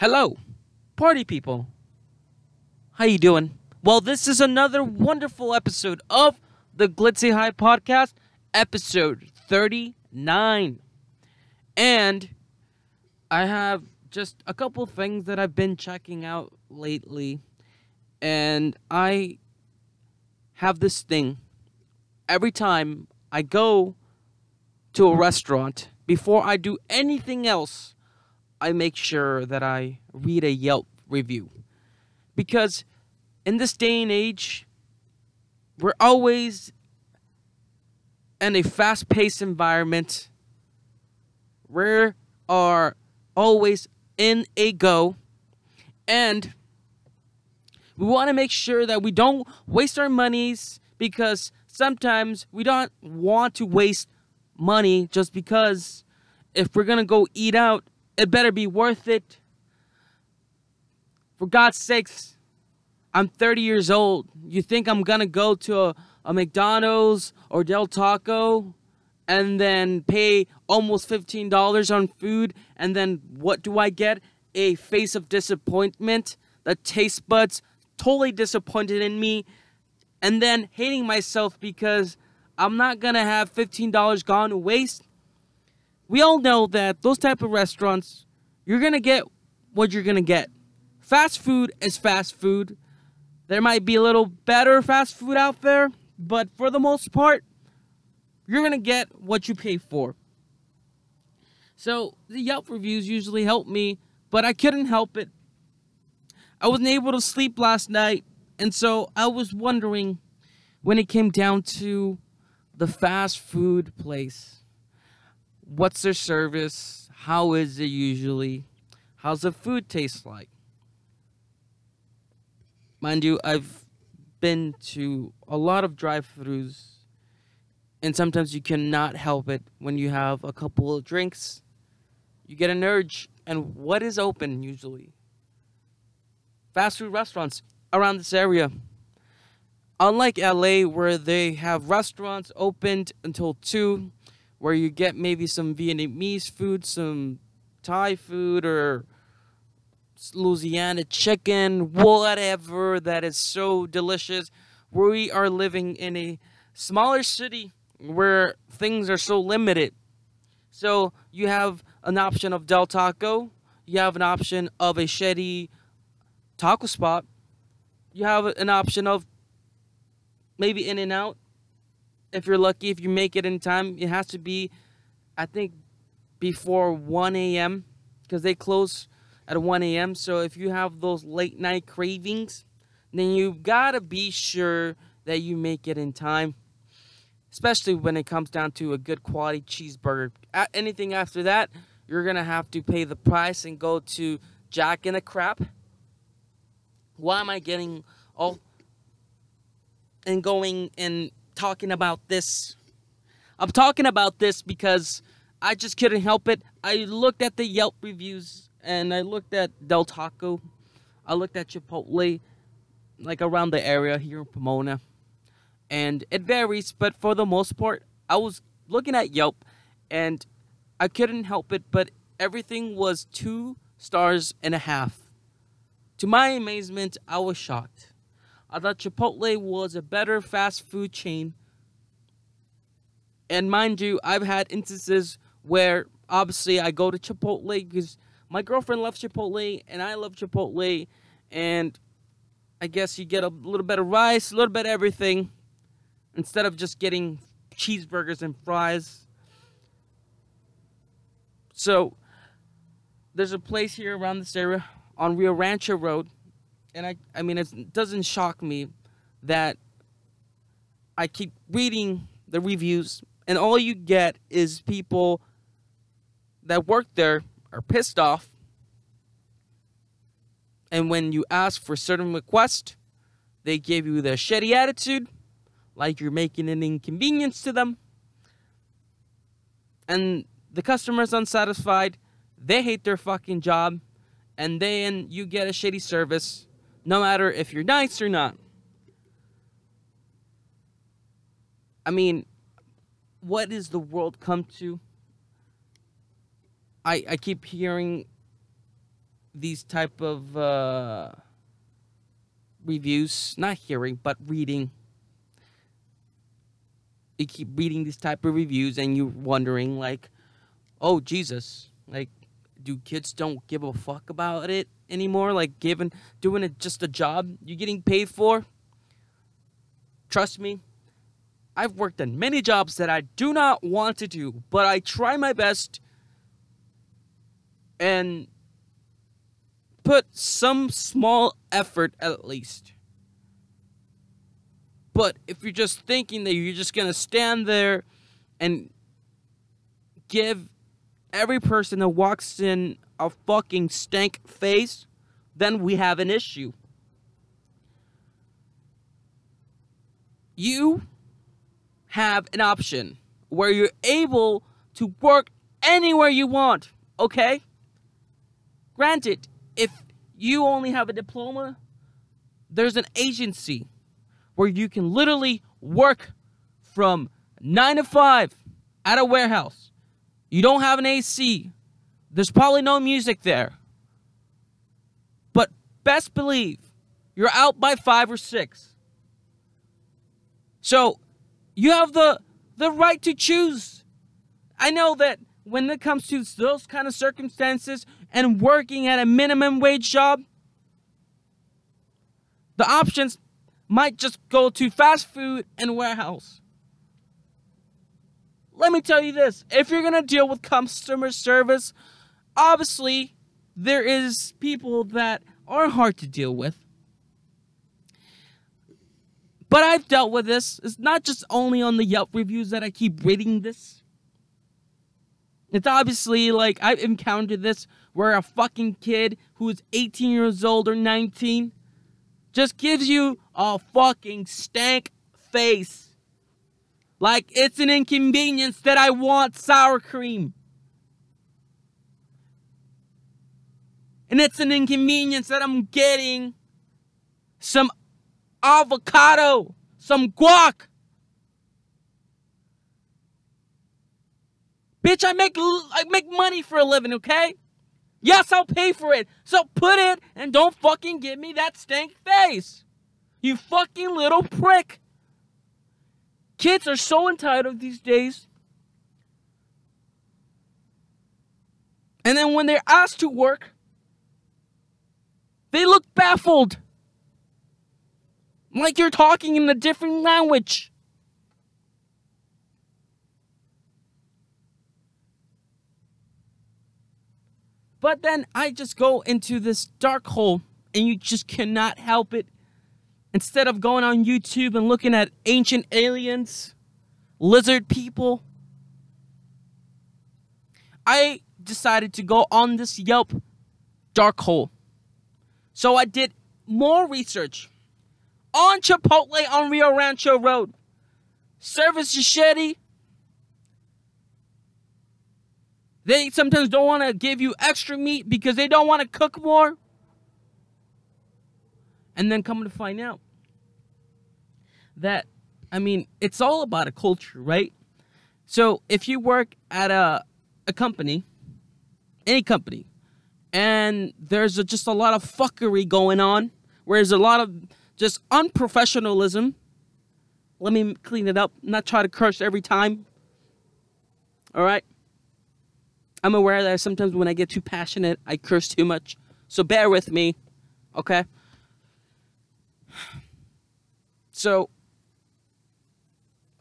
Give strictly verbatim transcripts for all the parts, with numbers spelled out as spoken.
Hello, party people. How you doing? Well, this is another wonderful episode of the Glitzy High Podcast, episode thirty-nine. And I have just a couple things that I've been checking out lately. And I have this thing. Every time I go to a restaurant, before I do anything else, I make sure that I read a Yelp review. Because in this day and age, we're always in a fast-paced environment. We are always in a go. And we want to make sure that we don't waste our monies, because sometimes we don't want to waste money, just because if we're going to go eat out, it better be worth it. For God's sakes, I'm thirty years old. You think I'm going to go to a, a McDonald's or Del Taco and then pay almost fifteen dollars on food, and then what do I get? A face of disappointment. The taste buds totally disappointed in me, and then hating myself because I'm not going to have fifteen dollars gone to waste. We all know that those type of restaurants, you're going to get what you're going to get. Fast food is fast food. There might be a little better fast food out there, but for the most part, you're going to get what you pay for. So the Yelp reviews usually help me, but I couldn't help it. I wasn't able to sleep last night, and so I was wondering, when it came down to the fast food place, what's their service? How is it usually? How's the food taste like? Mind you, I've been to a lot of drive-thrus, and sometimes you cannot help it. When you have a couple of drinks, you get an urge. And what is open usually? Fast food restaurants around this area. Unlike L A, where they have restaurants opened until two, where you get maybe some Vietnamese food, some Thai food, or Louisiana chicken, whatever that is so delicious. We are living in a smaller city where things are so limited. So you have an option of Del Taco. You have an option of a shitty taco spot. You have an option of maybe In-N-Out. If you're lucky, if you make it in time, it has to be, I think, before one a.m. because they close at one a.m. So if you have those late-night cravings, then you've got to be sure that you make it in time, especially when it comes down to a good quality cheeseburger. Anything after that, you're going to have to pay the price and go to Jack in the Crap. Why am I getting all and going and talking about this? I'm talking about this because I just couldn't help it. I looked at the Yelp reviews, and I looked at Del Taco. I looked at Chipotle, like around the area here in Pomona, and it varies, but for the most part, I was looking at Yelp, and I couldn't help it, but everything was two stars and a half. To my amazement, I was shocked. I thought Chipotle was a better fast food chain. And mind you, I've had instances where obviously I go to Chipotle because my girlfriend loves Chipotle and I love Chipotle. And I guess you get a little bit of rice, a little bit of everything, instead of just getting cheeseburgers and fries. So there's a place here around this area on Rio Rancho Road. And I, I mean, it doesn't shock me that I keep reading the reviews, and all you get is people that work there are pissed off. And when you ask for certain requests, they give you their shitty attitude, like you're making an inconvenience to them. And the customer's unsatisfied, they hate their fucking job, and then you get a shitty service. No matter if you're nice or not. I mean, what is the world come to? I, I keep hearing these type of uh, reviews, not hearing, but reading. You keep reading these type of reviews and you're wondering, like, oh, Jesus, like, do kids don't give a fuck about it anymore? Like, giving, doing it just a job you're getting paid for? Trust me, I've worked in many jobs that I do not want to do, but I try my best and put some small effort at least. But if you're just thinking that you're just going to stand there and give every person that walks in a fucking stank face, then we have an issue. You have an option where you're able to work anywhere you want, okay? Granted, if you only have a diploma, there's an agency where you can literally work from nine to five at a warehouse. You don't have an A C. There's probably no music there. But best believe, you're out by five or six. So, you have the, the right to choose. I know that when it comes to those kind of circumstances and working at a minimum wage job, the options might just go to fast food and warehouse. Let me tell you this. If you're going to deal with customer service, obviously there is people that are hard to deal with. But I've dealt with this. It's not just only on the Yelp reviews that I keep reading this. It's obviously like I've encountered this where a fucking kid who is eighteen years old or nineteen just gives you a fucking stank face. Like, it's an inconvenience that I want sour cream. And it's an inconvenience that I'm getting some avocado, some guac. Bitch, I make I make money for a living, okay? Yes, I'll pay for it. So put it and don't fucking give me that stank face. You fucking little prick. Kids are so entitled these days. And then when they're asked to work, they look baffled. Like you're talking in a different language. But then I just go into this dark hole and you just cannot help it. Instead of going on YouTube and looking at ancient aliens, lizard people, I decided to go on this Yelp dark hole. So I did more research on Chipotle on Rio Rancho Road. Service is shitty. They sometimes don't want to give you extra meat because they don't want to cook more. And then come to find out that, I mean, it's all about a culture, right? So if you work at a, a company, any company, and there's a, just a lot of fuckery going on, where there's a lot of just unprofessionalism. Let me clean it up, not try to curse every time. All right? I'm aware that sometimes when I get too passionate, I curse too much. So bear with me, okay? So,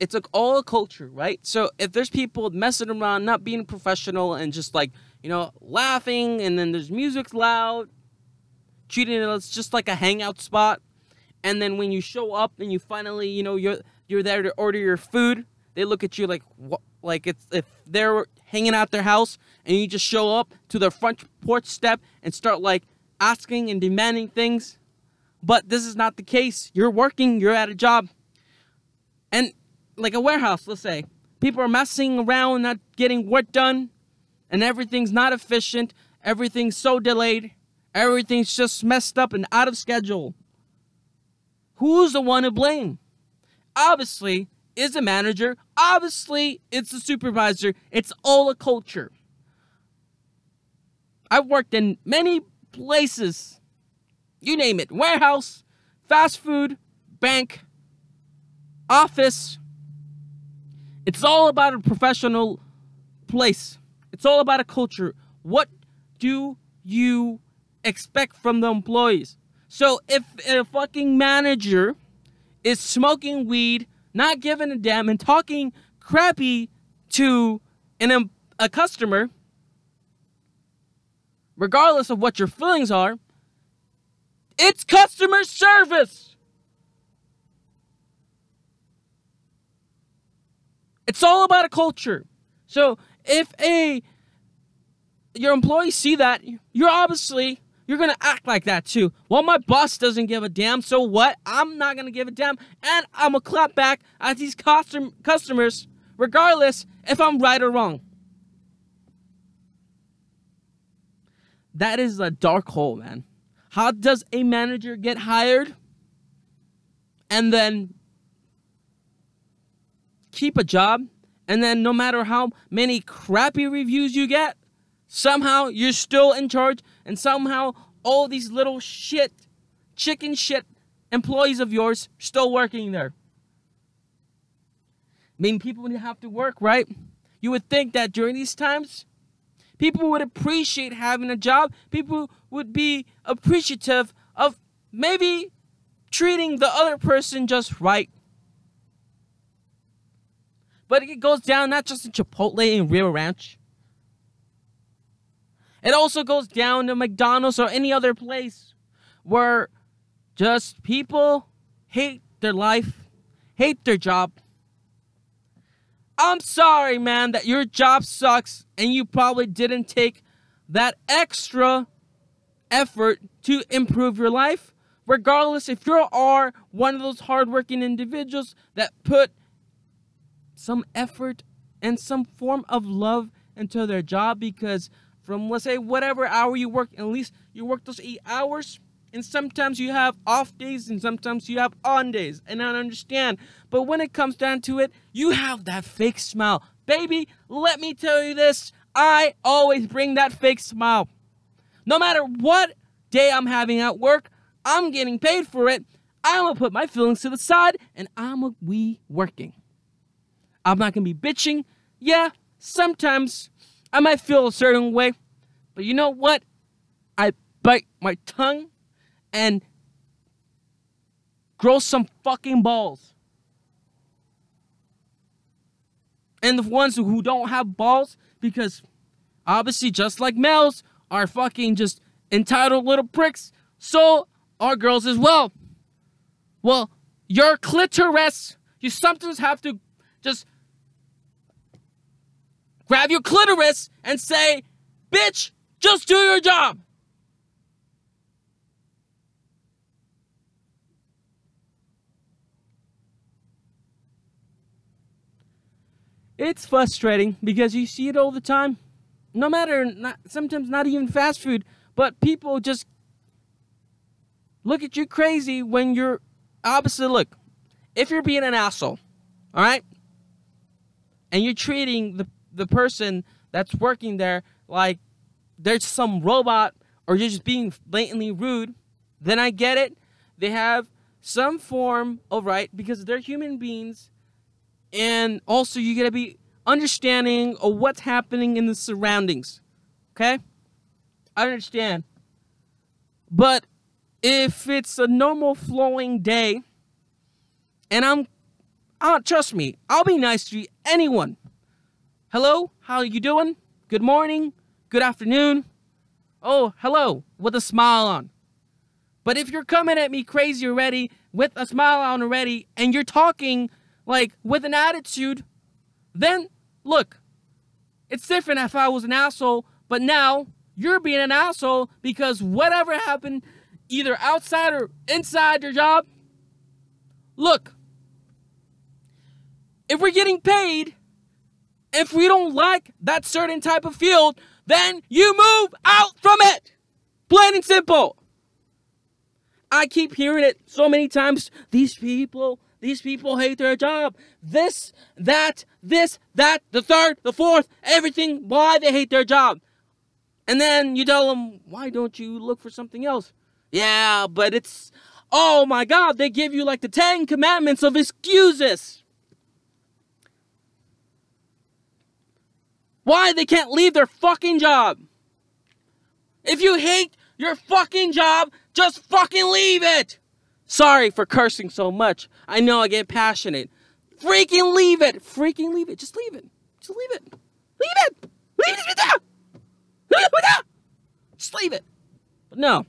it's like all a culture, right? So, if there's people messing around, not being professional, and just like, you know, laughing, and then there's music's loud, treating it as just like a hangout spot, and then when you show up and you finally, you know, you're you're there to order your food, they look at you like, what? Like it's if they're hanging out their house, and you just show up to their front porch step and start like asking and demanding things. But this is not the case. You're working, you're at a job. And like a warehouse, let's say. People are messing around, not getting work done. And everything's not efficient. Everything's so delayed. Everything's just messed up and out of schedule. Who's the one to blame? Obviously, it's the manager. Obviously, it's the supervisor. It's all a culture. I've worked in many places. You name it. Warehouse, fast food, bank, office. It's all about a professional place. It's all about a culture. What do you expect from the employees? So if a fucking manager is smoking weed, not giving a damn, and talking crappy to an, a customer, regardless of what your feelings are, it's customer service. It's all about a culture. So if a your employees see that, you're obviously, you're going to act like that too. Well, my boss doesn't give a damn, so what? I'm not going to give a damn, and I'm going to clap back at these custom, customers regardless if I'm right or wrong. That is a dark hole, man. How does a manager get hired and then keep a job, and then no matter how many crappy reviews you get, somehow you're still in charge, and somehow all these little shit, chicken shit employees of yours still working there? I mean, people would have to work, right? You would think that during these times, people would appreciate having a job. People would be appreciative of maybe treating the other person just right. But it goes down not just in Chipotle and Rio Ranch. It also goes down to McDonald's or any other place where just people hate their life, hate their job. I'm sorry, man, that your job sucks and you probably didn't take that extra effort to improve your life. Regardless, if you are one of those hardworking individuals that put some effort and some form of love into their job, because from, let's say, whatever hour you work, at least you work those eight hours. And sometimes you have off days and sometimes you have on days. And I understand. But when it comes down to it, you have that fake smile. Baby, let me tell you this. I always bring that fake smile. No matter what day I'm having at work, I'm getting paid for it. I'm going to put my feelings to the side and I'm going to be working. I'm not going to be bitching. Yeah, sometimes I might feel a certain way, but you know what? I bite my tongue and grow some fucking balls. And the ones who don't have balls, because obviously just like males are fucking just entitled little pricks, so are girls as well. Well, your clitoris, you sometimes have to just grab your clitoris and say, bitch, just do your job. It's frustrating because you see it all the time. No matter, not, sometimes not even fast food, but people just look at you crazy when you're, obviously, look, if you're being an asshole, all right, and you're treating the the person that's working there like there's some robot, or you're just being blatantly rude, then I get it. They have some form of right because they're human beings, and also you gotta be understanding of what's happening in the surroundings. Okay? I understand. But if it's a normal flowing day, and I'm, I'll, trust me, I'll be nice to anyone. Hello, how are you doing? Good morning, good afternoon. Oh, hello, with a smile on. But if you're coming at me crazy already, with a smile on already, and you're talking like with an attitude, then look, it's different if I was an asshole, but now you're being an asshole because whatever happened either outside or inside your job. Look, if we're getting paid, if we don't like that certain type of field, then you move out from it. Plain and simple. I keep hearing it so many times. These people, these people hate their job. This, that, this, that, the third, the fourth, everything. Why they hate their job. And then you tell them, why don't you look for something else? Yeah, but it's, oh my God, they give you like the Ten Commandments of excuses. Why they can't leave their fucking job. If you hate your fucking job, just fucking leave it. Sorry for cursing so much. I know I get passionate. Freaking leave it. Freaking leave it. Just leave it. Just leave it. Leave it. Leave it. Leave it. Just leave it. But no.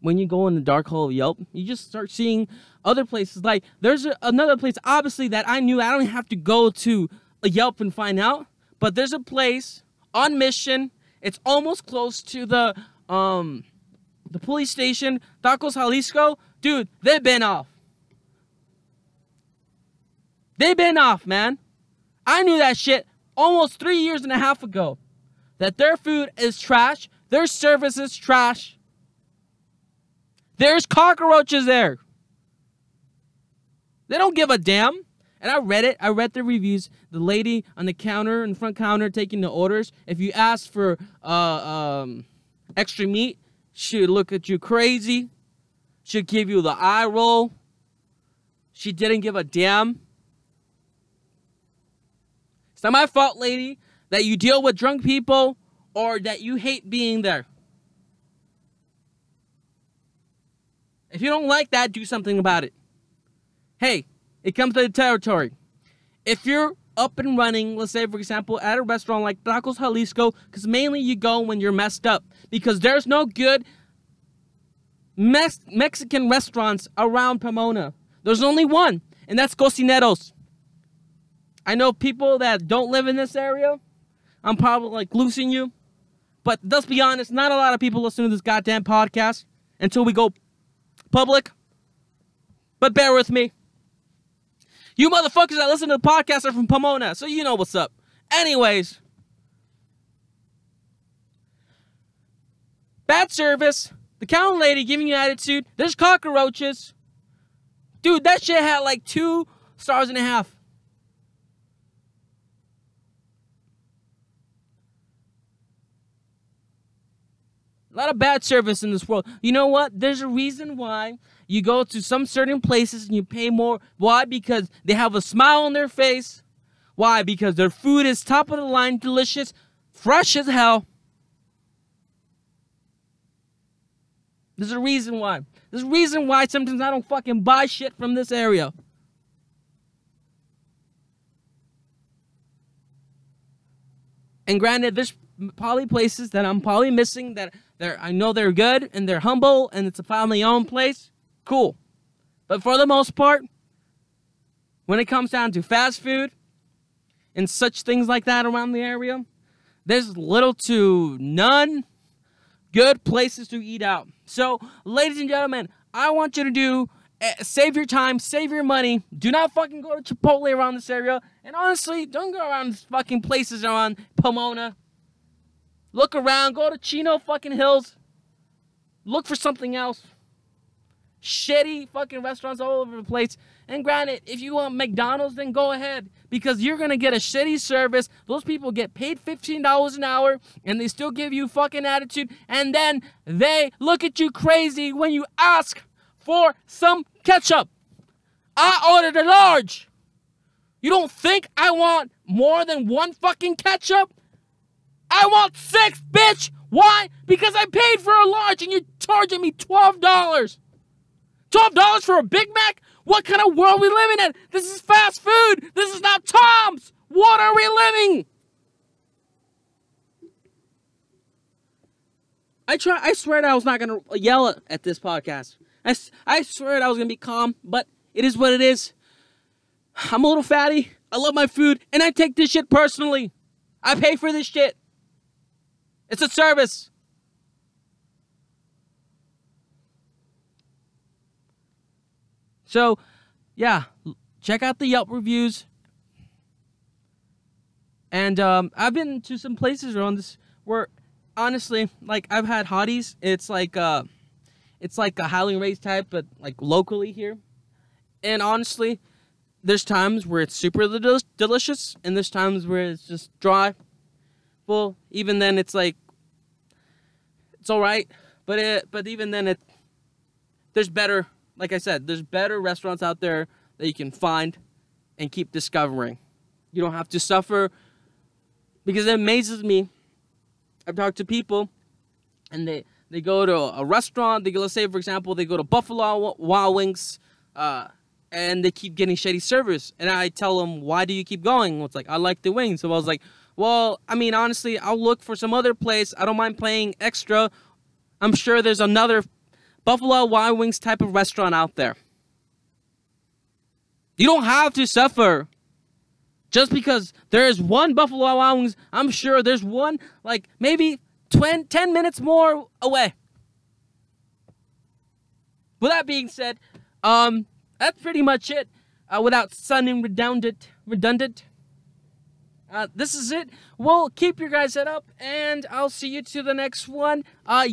When you go in the dark hole of Yelp, you just start seeing other places. Like, there's a, another place, obviously, that I knew I don't have to go to a Yelp and find out. But there's a place on Mission. It's almost close to the um, the police station. Tacos Jalisco. Dude, they've been off. They've been off, man. I knew that shit almost three years and a half ago. That their food is trash. Their service is trash. There's cockroaches there. They don't give a damn. And I read it. I read the reviews. The lady on the counter, in front counter, taking the orders. If you asked for uh, um, extra meat, she would look at you crazy. She would give you the eye roll. She didn't give a damn. It's not my fault, lady, that you deal with drunk people or that you hate being there. If you don't like that, do something about it. Hey, it comes to the territory. If you're up and running, let's say, for example, at a restaurant like Tacos Jalisco, because mainly you go when you're messed up, because there's no good mes- Mexican restaurants around Pomona. There's only one, and that's Cocinetos. I know people that don't live in this area. I'm probably, like, losing you. But let's be honest, not a lot of people listen to this goddamn podcast until we go public, but bear with me. You motherfuckers that listen to the podcast are from Pomona, so you know what's up. Anyways, bad service, the counter lady giving you attitude, there's cockroaches. Dude, that shit had like two stars and a half. A lot of bad service in this world. You know what? There's a reason why you go to some certain places and you pay more. Why? Because they have a smile on their face. Why? Because their food is top of the line, delicious, fresh as hell. There's a reason why. There's a reason why sometimes I don't fucking buy shit from this area. And granted, there's probably places that I'm probably missing that They're, I know they're good, and they're humble, and it's a family-owned place. Cool. But for the most part, when it comes down to fast food and such things like that around the area, there's little to none good places to eat out. So, ladies and gentlemen, I want you to do, uh, save your time, save your money. Do not fucking go to Chipotle around this area. And honestly, don't go around these fucking places around Pomona. Look around. Go to Chino fucking Hills. Look for something else. Shitty fucking restaurants all over the place. And granted, if you want McDonald's, then go ahead. Because you're going to get a shitty service. Those people get paid fifteen dollars an hour. And they still give you fucking attitude. And then they look at you crazy when you ask for some ketchup. I ordered a large. You don't think I want more than one fucking ketchup? I want six, bitch! Why? Because I paid for a large and you're charging me twelve dollars! twelve dollars for a Big Mac? What kind of world are we living in? This is fast food! This is not Tom's! What are we living? I try. I swear I was not going to yell at this podcast. I, I swear I was going to be calm, but it is what it is. I'm a little fatty, I love my food, and I take this shit personally. I pay for this shit. It's a service. So, yeah, check out the Yelp reviews. And um, I've been to some places around this where, honestly, like I've had hotties. It's like uh, it's like a Howling Rays type, but like locally here. And honestly, there's times where it's super del- delicious, and there's times where it's just dry. Well, even then, it's like, it's all right. But it, but even then, it there's better, like I said, there's better restaurants out there that you can find and keep discovering. You don't have to suffer, because it amazes me. I've talked to people, and they, they go to a restaurant. They go, let's say, for example, they go to Buffalo Wild Wings, uh, and they keep getting shitty service. And I tell them, why do you keep going? Well, it's like, I like the wings. So I was like, well, I mean, honestly, I'll look for some other place. I don't mind paying extra. I'm sure there's another Buffalo Wild Wings type of restaurant out there. You don't have to suffer. Just because there is one Buffalo Wild Wings, I'm sure there's one, like, maybe twenty, ten minutes more away. With that being said, um, that's pretty much it. Uh, without sounding redundant, redundant, uh, this is it. We'll keep your guys head up, and I'll see you to the next one. Uh,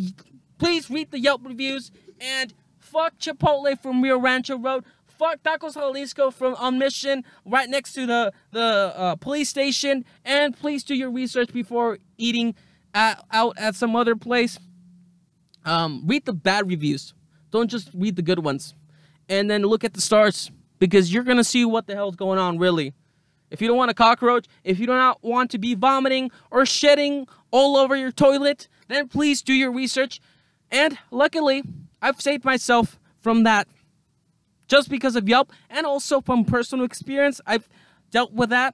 please read the Yelp reviews, and fuck Chipotle from Rio Rancho Road. Fuck Tacos Jalisco from on Mission, right next to the the uh, police station. And please do your research before eating at, out at some other place. Um, read the bad reviews. Don't just read the good ones. And then look at the stars, because you're gonna see what the hell's going on, really. If you don't want a cockroach, if you do not want to be vomiting or shedding all over your toilet, then please do your research. And luckily, I've saved myself from that, just because of Yelp, and also from personal experience. I've dealt with that,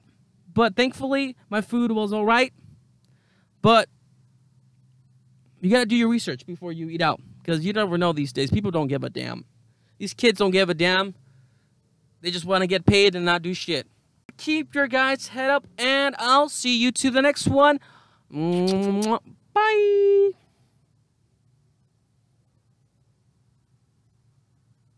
but thankfully my food was all right. But you gotta do your research before you eat out, because you never know these days. People don't give a damn. These kids don't give a damn. They just want to get paid and not do shit. Keep your guys' head up, and I'll see you to the next one. Bye.